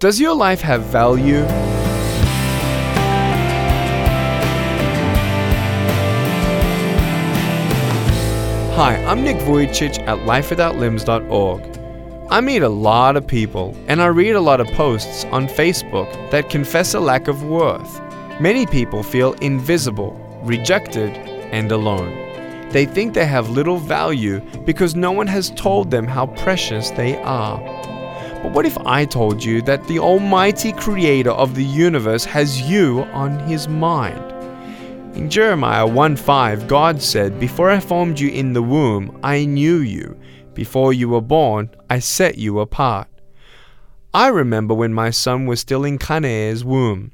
Does your life have value? Hi, I'm Nick Vujicic at LifeWithoutLimbs.org. I meet a lot of people and I read a lot of posts on Facebook that confess a lack of worth. Many people feel invisible, rejected, and alone. They think they have little value because no one has told them how precious they are. But what if I told you that the Almighty Creator of the universe has you on His mind? In Jeremiah 1:5, God said, "Before I formed you in the womb, I knew you. Before you were born, I set you apart." I remember when my son was still in Kane's womb.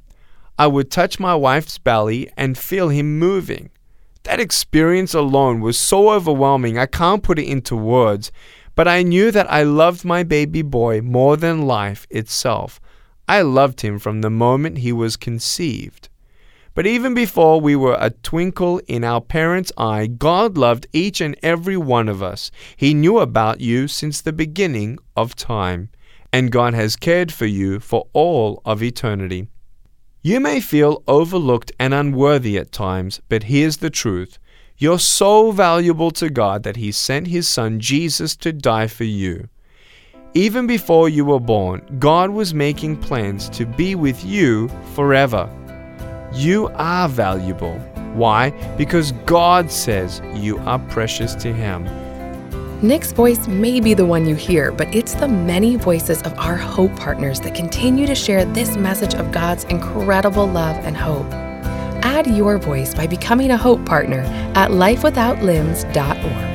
I would touch my wife's belly and feel him moving. That experience alone was so overwhelming I can't put it into words. But I knew that I loved my baby boy more than life itself. I loved him from the moment he was conceived. But even before we were a twinkle in our parents' eye, God loved each and every one of us. He knew about you since the beginning of time. And God has cared for you for all of eternity. You may feel overlooked and unworthy at times, but here's the truth. You're so valuable to God that He sent His Son Jesus to die for you. Even before you were born, God was making plans to be with you forever. You are valuable. Why? Because God says you are precious to Him. Nick's voice may be the one you hear, but it's the many voices of our Hope partners that continue to share this message of God's incredible love and hope. Add your voice by becoming a Hope partner at LifeWithoutLimbs.org.